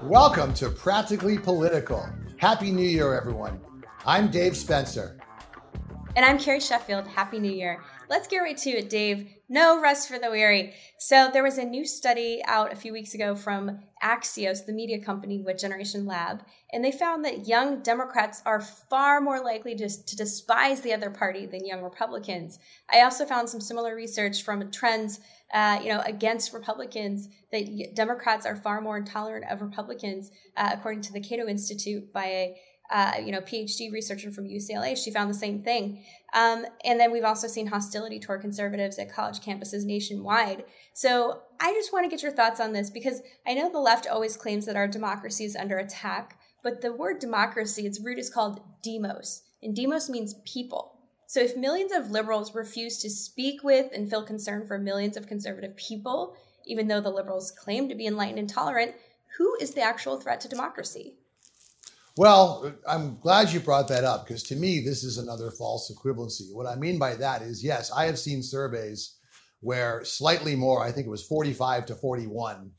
Welcome to Practically Political. Happy New Year, everyone. I'm Dave Spencer. And I'm Carrie Sheffield. Happy New Year. Let's get right to it, Dave. No rest for the weary. So there was a new study out a few weeks ago from Axios, the media company with Generation Lab, and they found that young Democrats are far more likely to despise the other party than young Republicans. I also found some similar research from trends against Republicans, that Democrats are far more intolerant of Republicans, according to the Cato Institute by a PhD researcher from UCLA. She found the same thing. And then we've also seen hostility toward conservatives at college campuses nationwide. So I just want to get your thoughts on this, because I know the left always claims that our democracy is under attack, but the word democracy, its root is called demos, and demos means people. So if millions of liberals refuse to speak with and feel concern for millions of conservative people, even though the liberals claim to be enlightened and tolerant, who is the actual threat to democracy? Well, I'm glad you brought that up, because to me, this is another false equivalency. What I mean by that is, yes, I have seen surveys where slightly more, I think it was 45 to 41%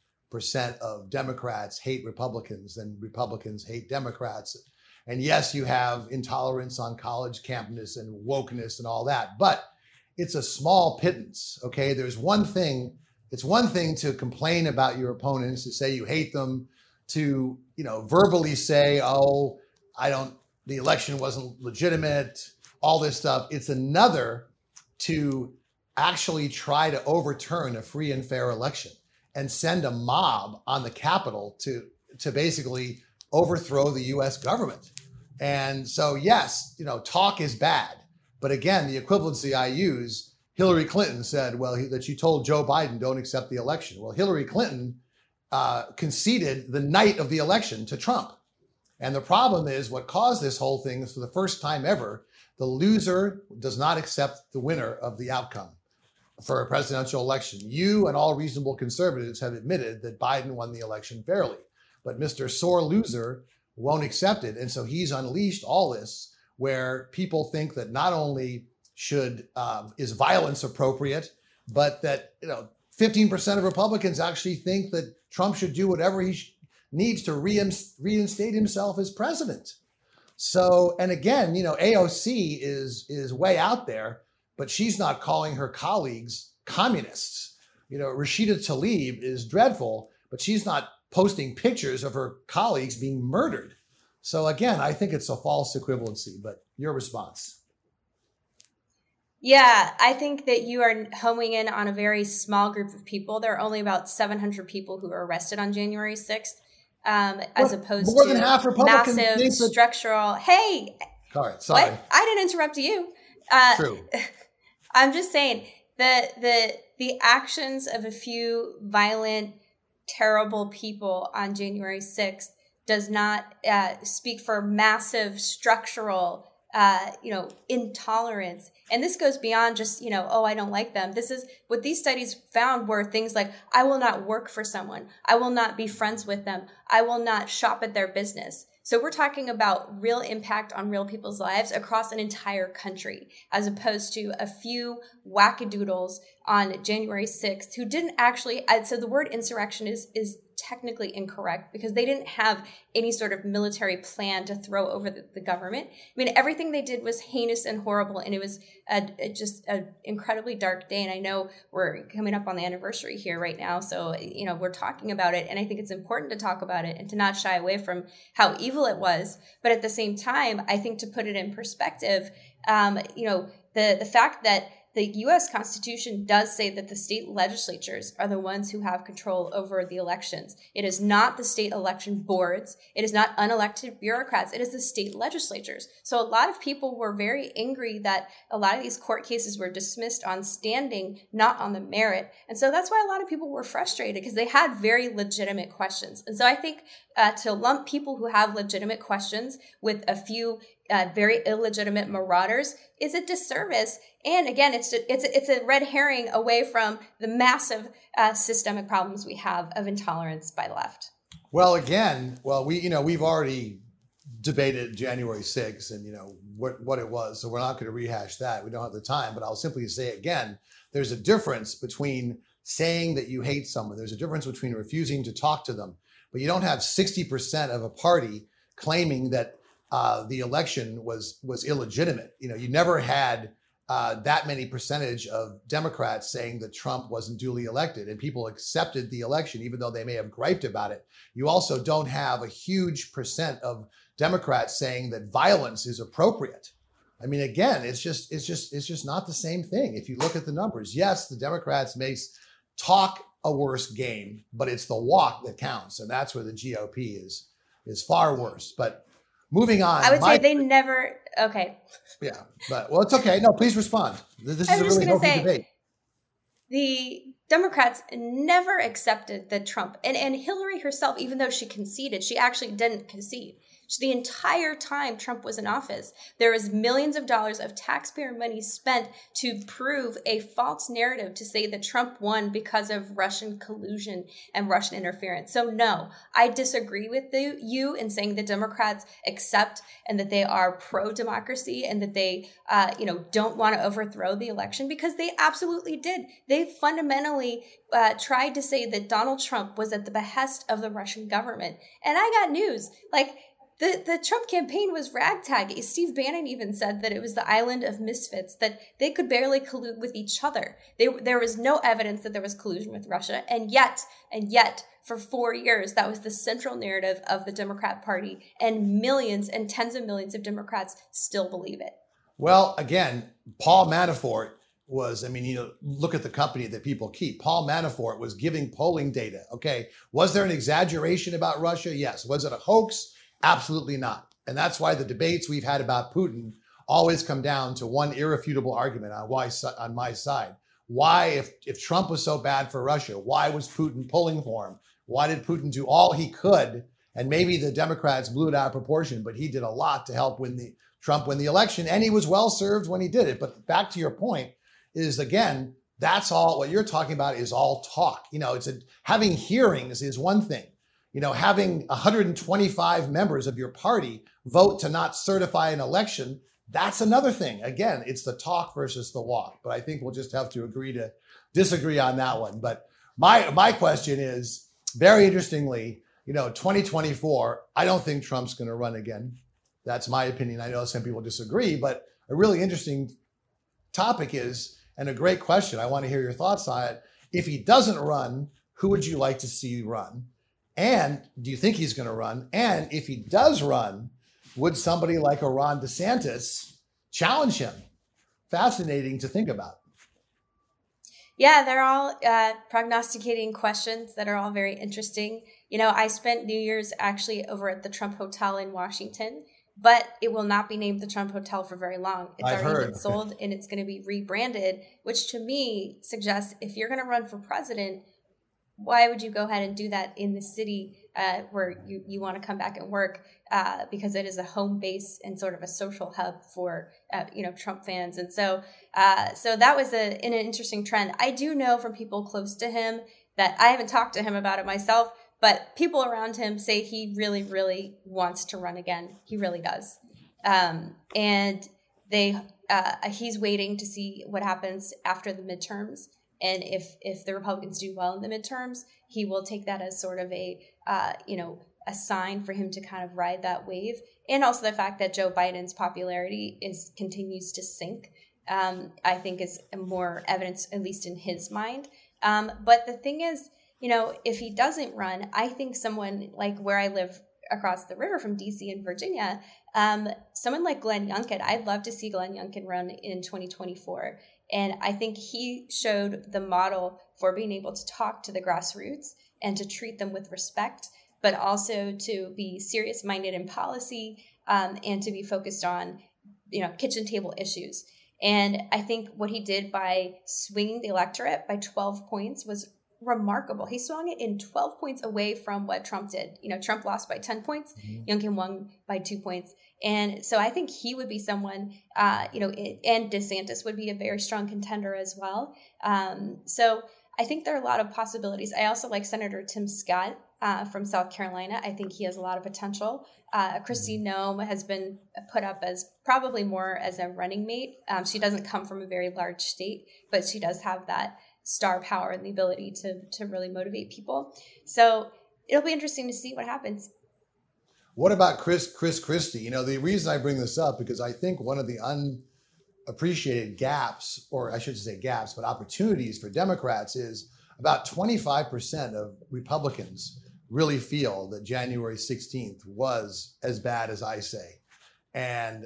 of Democrats hate Republicans than Republicans hate Democrats. And yes, you have intolerance on college campus and wokeness and all that, but it's a small pittance, okay? It's one thing to complain about your opponents, to say you hate them, to verbally say, oh, the election wasn't legitimate, all this stuff. It's another to actually try to overturn a free and fair election and send a mob on the Capitol to basically overthrow the US government. And so, yes, talk is bad. But again, the equivalency I use, Hillary Clinton said, well, that she told Joe Biden, don't accept the election. Well, Hillary Clinton conceded the night of the election to Trump. And the problem is, what caused this whole thing is, for the first time ever, the loser does not accept the winner of the outcome for a presidential election. You and all reasonable conservatives have admitted that Biden won the election fairly, but Mr. Sore Loser won't accept it. And so he's unleashed all this, where people think that not only is violence appropriate, but that, 15% of Republicans actually think that Trump should do whatever he needs to reinstate himself as president. So, and again, AOC is way out there, but she's not calling her colleagues communists. Rashida Tlaib is dreadful, but she's not posting pictures of her colleagues being murdered. So again, I think it's a false equivalency, but your response. Yeah, I think that you are homing in on a very small group of people. There are only about 700 people who were arrested on January 6th, as opposed to more than half Republicans. Massive structural. Hey, all right, sorry, what? I didn't interrupt you. True. I'm just saying that the actions of a few violent, terrible people on January 6th does not speak for massive structural intolerance. And this goes beyond just, oh, I don't like them. This is what these studies found, were things like, I will not work for someone. I will not be friends with them. I will not shop at their business. So we're talking about real impact on real people's lives across an entire country, as opposed to a few wackadoodles on January 6th who didn't actually, so the word insurrection is technically incorrect, because they didn't have any sort of military plan to throw over the government. I mean, everything they did was heinous and horrible, and it was just an incredibly dark day. And I know we're coming up on the anniversary here right now, so we're talking about it, and I think it's important to talk about it and to not shy away from how evil it was. But at the same time, I think to put it in perspective, the fact that the U.S. Constitution does say that the state legislatures are the ones who have control over the elections. It is not the state election boards. It is not unelected bureaucrats. It is the state legislatures. So a lot of people were very angry that a lot of these court cases were dismissed on standing, not on the merit. And so that's why a lot of people were frustrated, because they had very legitimate questions. And so I think to lump people who have legitimate questions with a few very illegitimate marauders is a disservice. And again, it's a red herring away from the massive systemic problems we have of intolerance by the left. Well, again, we've already debated January 6th and what it was, so we're not going to rehash that. We don't have the time, but I'll simply say again, there's a difference between saying that you hate someone. There's a difference between refusing to talk to them, but you don't have 60% of a party claiming that the election was illegitimate. You know, you never had that many percentage of Democrats saying that Trump wasn't duly elected, and people accepted the election, even though they may have griped about it. You also don't have a huge percent of Democrats saying that violence is appropriate. I mean, again, it's just not the same thing. If you look at the numbers, yes, the Democrats may talk a worse game, but it's the walk that counts. And that's where the GOP is far worse. But moving on. I would say they never, okay. Yeah, but well, it's okay. No, please respond. This is a really healthy debate. The Democrats never accepted that Trump, and Hillary herself, even though she conceded, she actually didn't concede. The entire time Trump was in office, there was millions of dollars of taxpayer money spent to prove a false narrative to say that Trump won because of Russian collusion and Russian interference. So no, I disagree with you in saying that Democrats accept and that they are pro-democracy and that they don't want to overthrow the election, because they absolutely did. They fundamentally tried to say that Donald Trump was at the behest of the Russian government. And I got news. The Trump campaign was ragtag. Steve Bannon even said that it was the island of misfits, that they could barely collude with each other. There was no evidence that there was collusion with Russia. And yet, for 4 years, that was the central narrative of the Democrat Party. And millions and tens of millions of Democrats still believe it. Well, again, Paul Manafort look at the company that people keep. Paul Manafort was giving polling data. Okay, was there an exaggeration about Russia? Yes. Was it a hoax? Absolutely not. And that's why the debates we've had about Putin always come down to one irrefutable argument on my side. Why, if Trump was so bad for Russia, why was Putin pulling for him? Why did Putin do all he could? And maybe the Democrats blew it out of proportion, but he did a lot to help Trump win the election. And he was well served when he did it. But back to your point is, again, that's all what you're talking about is all talk. You know, having hearings is one thing. You know, having 125 members of your party vote to not certify an election, that's another thing. Again, it's the talk versus the walk. But I think we'll just have to agree to disagree on that one. But my question is, very interestingly, 2024, I don't think Trump's going to run again. That's my opinion. I know some people disagree, but a really interesting topic is, and a great question. I want to hear your thoughts on it. If he doesn't run, who would you like to see run? And do you think he's going to run? And if he does run, would somebody like a Ron DeSantis challenge him? Fascinating to think about. Yeah, they're all prognosticating questions that are all very interesting. I spent New Year's actually over at the Trump Hotel in Washington, but it will not be named the Trump Hotel for very long. It's already been sold and it's going to be rebranded, which to me suggests if you're going to run for president, why would you go ahead and do that in the city where you want to come back and work? Because it is a home base and sort of a social hub for Trump fans, and so that was an interesting trend. I do know from people close to him that I haven't talked to him about it myself, but people around him say he really, really wants to run again. He really does, and he's waiting to see what happens after the midterms. And if the Republicans do well in the midterms, he will take that as sort of a sign for him to kind of ride that wave. And also the fact that Joe Biden's popularity continues to sink, I think is more evidence, at least in his mind. But the thing is, if he doesn't run, I think someone like where I live across the river from D.C. and Virginia, someone like Glenn Youngkin, I'd love to see Glenn Youngkin run in 2024. And I think he showed the model for being able to talk to the grassroots and to treat them with respect, but also to be serious-minded in policy and to be focused on, kitchen table issues. And I think what he did by swinging the electorate by 12 points was remarkable. He swung it in 12 points away from what Trump did. Trump lost by 10 points. Mm-hmm. Youngkin won by 2 points. And so I think he would be someone, and DeSantis would be a very strong contender as well. So I think there are a lot of possibilities. I also like Senator Tim Scott from South Carolina. I think he has a lot of potential. Christine Noem has been put up as probably more as a running mate. She doesn't come from a very large state, but she does have that star power and the ability to really motivate people. So it'll be interesting to see what happens. What about Chris Christie? You know, the reason I bring this up, because I think one of the unappreciated gaps, or I shouldn't say gaps, but opportunities for Democrats is about 25% of Republicans really feel that January 16th was as bad as I say. And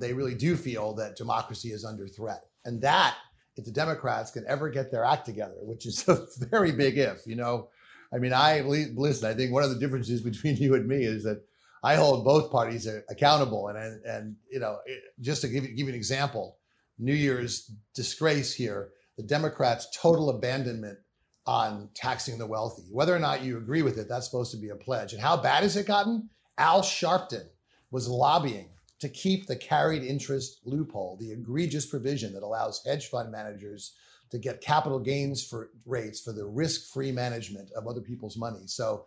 they really do feel that democracy is under threat. And that, if the Democrats can ever get their act together, which is a very big if, you know. I mean, I think one of the differences between you and me is that I hold both parties accountable. And you know, just to give you an example, New Year's disgrace here, the Democrats' total abandonment on taxing the wealthy. Whether or not you agree with it, that's supposed to be a pledge. And how bad has it gotten? Al Sharpton was lobbying to keep the carried interest loophole, the egregious provision that allows hedge fund managers to get capital gains for rates for the risk-free management of other people's money. So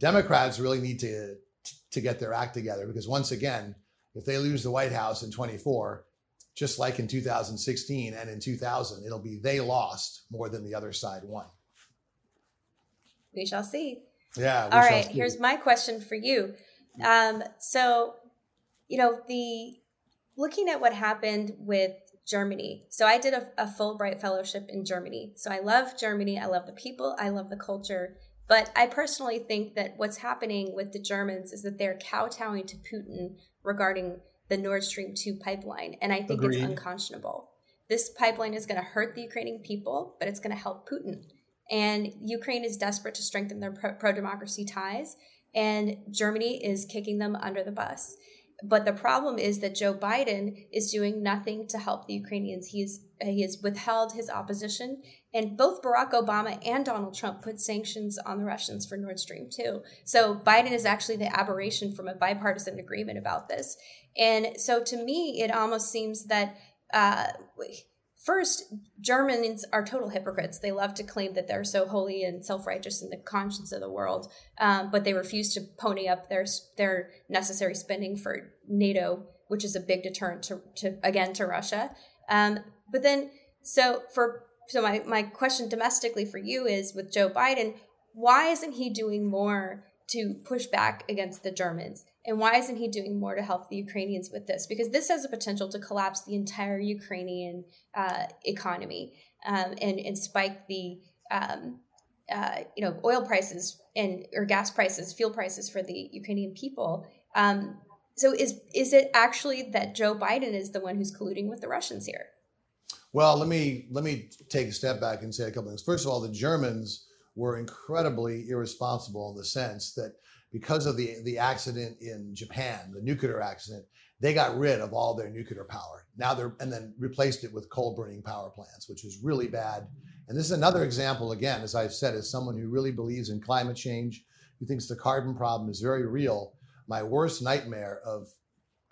Democrats really need to get their act together, because once again, if they lose the White House in 24, just like in 2016 and in 2000, it'll be they lost more than the other side won. We shall see. Yeah. All right. Here's my question for you. So, you know, looking at what happened with Germany. So I did a Fulbright fellowship in Germany. So I love Germany. I love the people. I love the culture. But I personally think that what's happening with the Germans is that they're kowtowing to Putin regarding the Nord Stream 2 pipeline. And I think Agreed. It's unconscionable. This pipeline is going to hurt the Ukrainian people, but it's going to help Putin. And Ukraine is desperate to strengthen their pro-democracy ties. And Germany is kicking them under the bus. But the problem is that Joe Biden is doing nothing to help the Ukrainians. He has withheld his opposition. And both Barack Obama and Donald Trump put sanctions on the Russians for Nord Stream 2. So Biden is actually the aberration from a bipartisan agreement about this. And so to me, it almost seems that first, Germans are total hypocrites. They love to claim that they're so holy and self-righteous in the conscience of the world, but they refuse to pony up their necessary spending for NATO, which is a big deterrent to Russia. But then, so my question domestically for you is, with Joe Biden, why isn't he doing more to push back against the Germans? And why isn't he doing more to help the Ukrainians with this? Because this has the potential to collapse the entire Ukrainian economy and spike the oil prices or gas prices, fuel prices for the Ukrainian people. So is it actually that Joe Biden is the one who's colluding with the Russians here? Well, let me take a step back and say a couple things. First of all, the Germans were incredibly irresponsible in the sense that because of the accident in Japan, the nuclear accident, they got rid of all their nuclear power. Now and then replaced it with coal burning power plants, which was really bad. And this is another example, again, as I've said, as someone who really believes in climate change, who thinks the carbon problem is very real, my worst nightmare of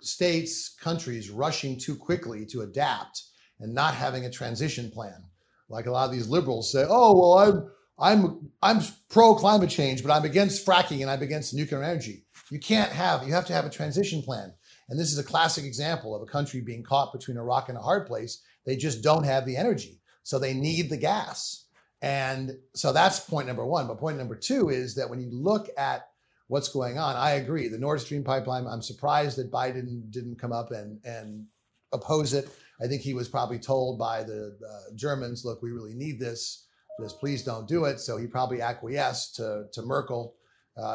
states, countries rushing too quickly to adapt and not having a transition plan. Like a lot of these liberals say, oh, well, I'm pro climate change, but I'm against fracking and I'm against nuclear energy. You have to have a transition plan. And this is a classic example of a country being caught between a rock and a hard place. They just don't have the energy. So they need the gas. And so that's point number one. But point number two is that when you look at what's going on, I agree. The Nord Stream pipeline, I'm surprised that Biden didn't come up and oppose it. I think he was probably told by the Germans, look, we really need this. Just please don't do it. So he probably acquiesced to Merkel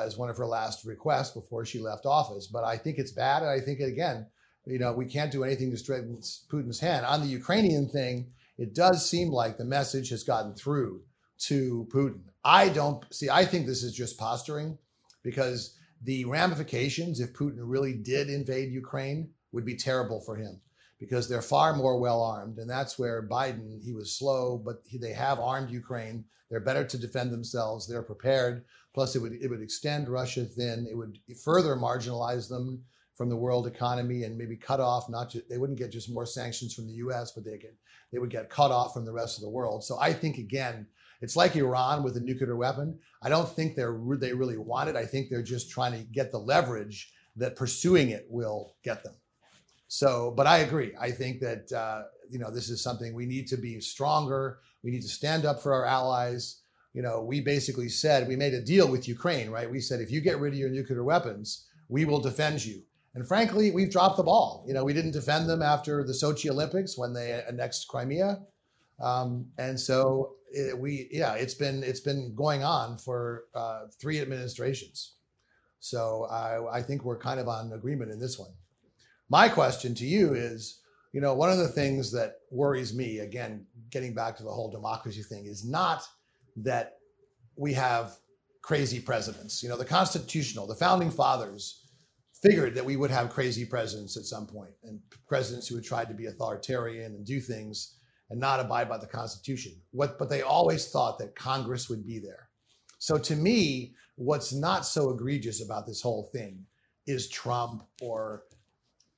as one of her last requests before she left office. But I think it's bad. And I think, again, you know, we can't do anything to straighten Putin's hand. On the Ukrainian thing, it does seem like the message has gotten through to Putin. I think this is just posturing, because the ramifications, if Putin really did invade Ukraine, would be terrible for him, because they're far more well-armed. And that's where Biden, he was slow, but they have armed Ukraine. They're better to defend themselves. They're prepared. Plus, it would extend Russia thin. It would further marginalize them from the world economy and maybe cut off, they wouldn't get just more sanctions from the US, but they would get cut off from the rest of the world. So I think, again, it's like Iran with a nuclear weapon. I don't think they really want it. I think they're just trying to get the leverage that pursuing it will get them. So, but I agree. I think that, this is something we need to be stronger. We need to stand up for our allies. You know, we basically said, we made a deal with Ukraine, right? We said, if you get rid of your nuclear weapons, we will defend you. And frankly, we've dropped the ball. You know, we didn't defend them after the Sochi Olympics when they annexed Crimea. And so it's been going on for 3 administrations. So I think we're kind of on agreement in this one. My question to you is, you know, one of the things that worries me, again, getting back to the whole democracy thing, is not that we have crazy presidents. You know, the founding fathers figured that we would have crazy presidents at some point, and presidents who had tried to be authoritarian and do things and not abide by the Constitution. But they always thought that Congress would be there. So to me, what's not so egregious about this whole thing is Trump or,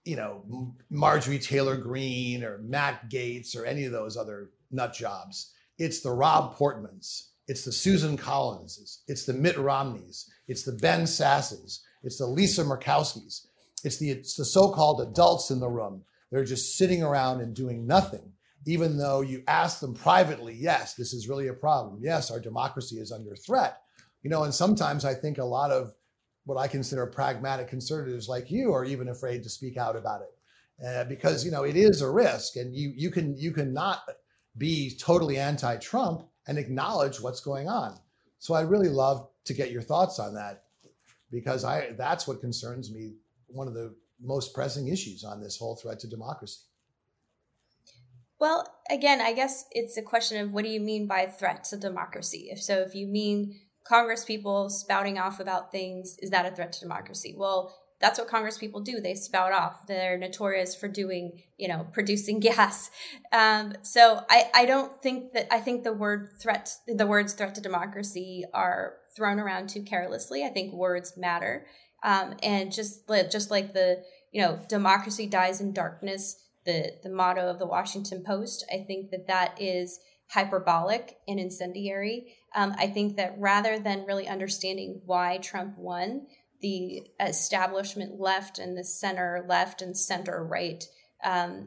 you know, Marjorie Taylor Greene or Matt Gaetz or any of those other nut jobs. It's the Rob Portmans. It's the Susan Collinses. It's the Mitt Romneys. It's the Ben Sasses. It's the Lisa Murkowskis. It's the so-called adults in the room. They're just sitting around and doing nothing, even though you ask them privately, yes, this is really a problem. Yes, our democracy is under threat. You know, and sometimes I think a lot of what I consider pragmatic conservatives like you are even afraid to speak out about it, because, you know, it is a risk, and you cannot be totally anti-Trump and acknowledge what's going on. So I really love to get your thoughts on that, because that's what concerns me, one of the most pressing issues on this whole threat to democracy. Well, again, I guess it's a question of what do you mean by threat to democracy? If you mean Congress people spouting off about things, is that a threat to democracy? Well, that's what Congress people do. They spout off. They're notorious for doing, you know, producing gas. I think the words threat to democracy are thrown around too carelessly. I think words matter. And just like the, you know, democracy dies in darkness, the motto of the Washington Post, I think that is hyperbolic and incendiary. I think that rather than really understanding why Trump won, the establishment left and the center left and center right,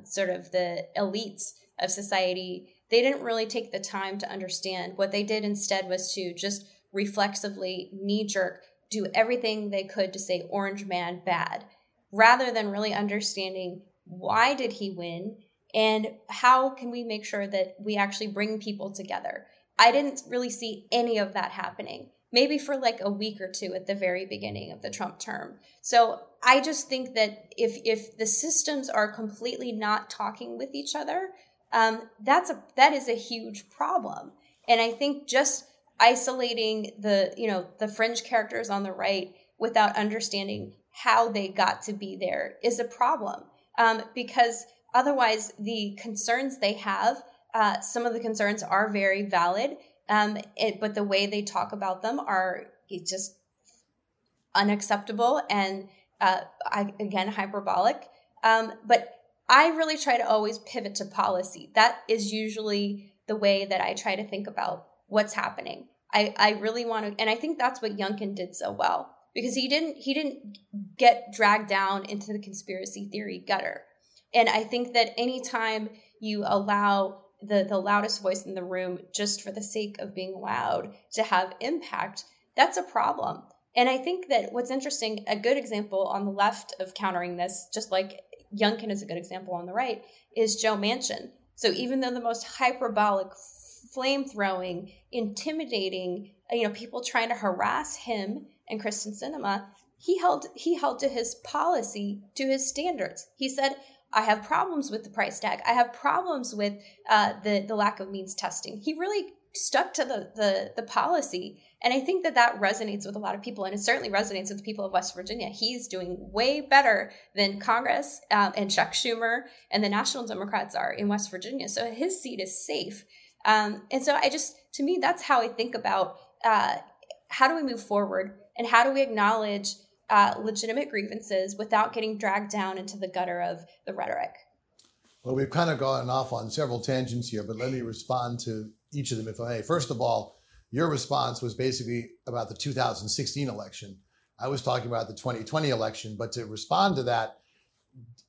sort of the elites of society, they didn't really take the time to understand. What they did instead was to just reflexively, knee-jerk, do everything they could to say orange man bad, rather than really understanding why did he win and how can we make sure that we actually bring people together. I didn't really see any of that happening, maybe for like a week or two at the very beginning of the Trump term. So I just think that if the systems are completely not talking with each other, that is a huge problem. And I think just isolating the fringe characters on the right without understanding how they got to be there is a problem, because otherwise the concerns they have, some of the concerns are very valid, but the way they talk about them are just unacceptable and hyperbolic. But I really try to always pivot to policy. That is usually the way that I try to think about what's happening. I really want to, and I think that's what Youngkin did so well, because he didn't get dragged down into the conspiracy theory gutter. And I think that anytime you allow the loudest voice in the room just for the sake of being loud to have impact, that's a problem. And I think that what's interesting, a good example on the left of countering this, just like Youngkin is a good example on the right, is Joe Manchin. So even though the most hyperbolic, flame-throwing, intimidating, people trying to harass him and Kyrsten Sinema, he held to his policy, to his standards. He said, I have problems with the price tag. I have problems with the lack of means testing. He really stuck to the policy. And I think that resonates with a lot of people. And it certainly resonates with the people of West Virginia. He's doing way better than Congress and Chuck Schumer and the National Democrats are in West Virginia. So his seat is safe. And so to me, that's how I think about how do we move forward and how do we acknowledge legitimate grievances without getting dragged down into the gutter of the rhetoric. Well, we've kind of gone off on several tangents here, but let me respond to each of them if I may. First of all, your response was basically about the 2016 election. I was talking about the 2020 election, but to respond to that,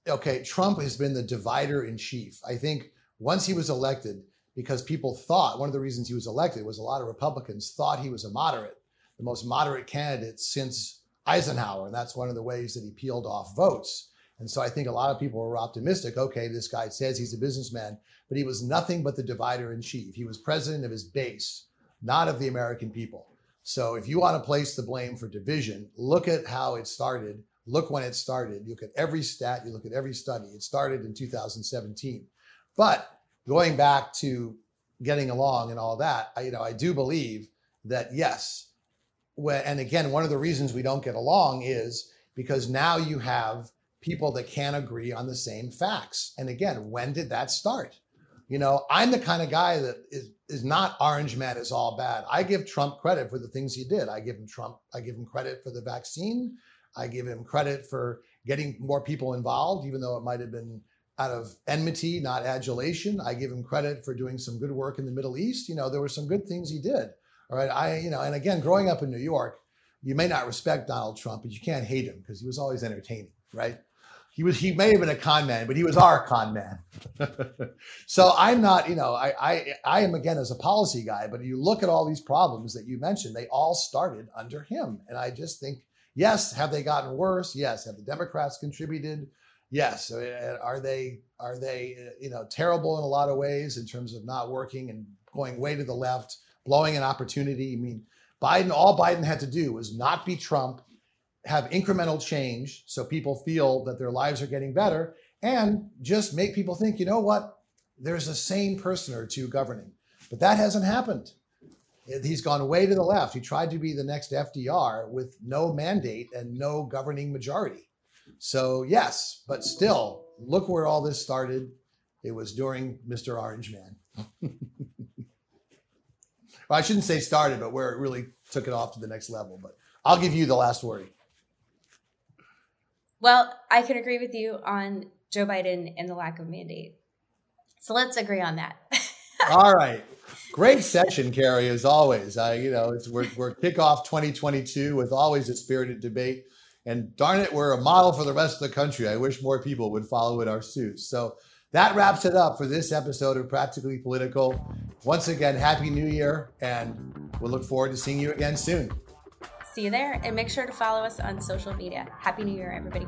okay, Trump has been the divider in chief. I think once he was elected, because people thought, one of the reasons he was elected was a lot of Republicans thought he was a moderate, the most moderate candidate since Eisenhower. And that's one of the ways that he peeled off votes. And so I think a lot of people were optimistic. Okay, this guy says he's a businessman, but he was nothing but the divider in chief. He was president of his base, not of the American people. So if you want to place the blame for division, look at how it started. Look when it started. You look at every stat, you look at every study. It started in 2017. But going back to getting along and all that, I do believe that, yes, and again, one of the reasons we don't get along is because now you have people that can't agree on the same facts. And again, when did that start? You know, I'm the kind of guy that is not orange man is all bad. I give Trump credit for the things he did. I give him credit for the vaccine. I give him credit for getting more people involved, even though it might have been out of enmity, not adulation. I give him credit for doing some good work in the Middle East. You know, there were some good things he did. All right. And again, growing up in New York, you may not respect Donald Trump, but you can't hate him because he was always entertaining, right? He may have been a con man, but he was our con man. So I'm not, I am, again, as a policy guy, but you look at all these problems that you mentioned, they all started under him. And I just think, yes, have they gotten worse? Yes. Have the Democrats contributed? Yes. Are they, terrible in a lot of ways in terms of not working and going way to the left, blowing an opportunity? I mean, all Biden had to do was not be Trump, have incremental change so people feel that their lives are getting better, and just make people think, you know what, there's a sane person or two governing. But that hasn't happened. He's gone way to the left. He tried to be the next FDR with no mandate and no governing majority. So yes, but still, look where all this started. It was during Mr. Orange Man. Well, I shouldn't say started, but where it really took it off to the next level. But I'll give you the last word. Well, I can agree with you on Joe Biden and the lack of mandate. So let's agree on that. All right. Great session, Carrie, as always. We're kickoff 2022 with always a spirited debate. And darn it, we're a model for the rest of the country. I wish more people would follow in our suits. So that wraps it up for this episode of Practically Political. Once again, Happy New Year, and we'll look forward to seeing you again soon. See you there, and make sure to follow us on social media. Happy New Year, everybody.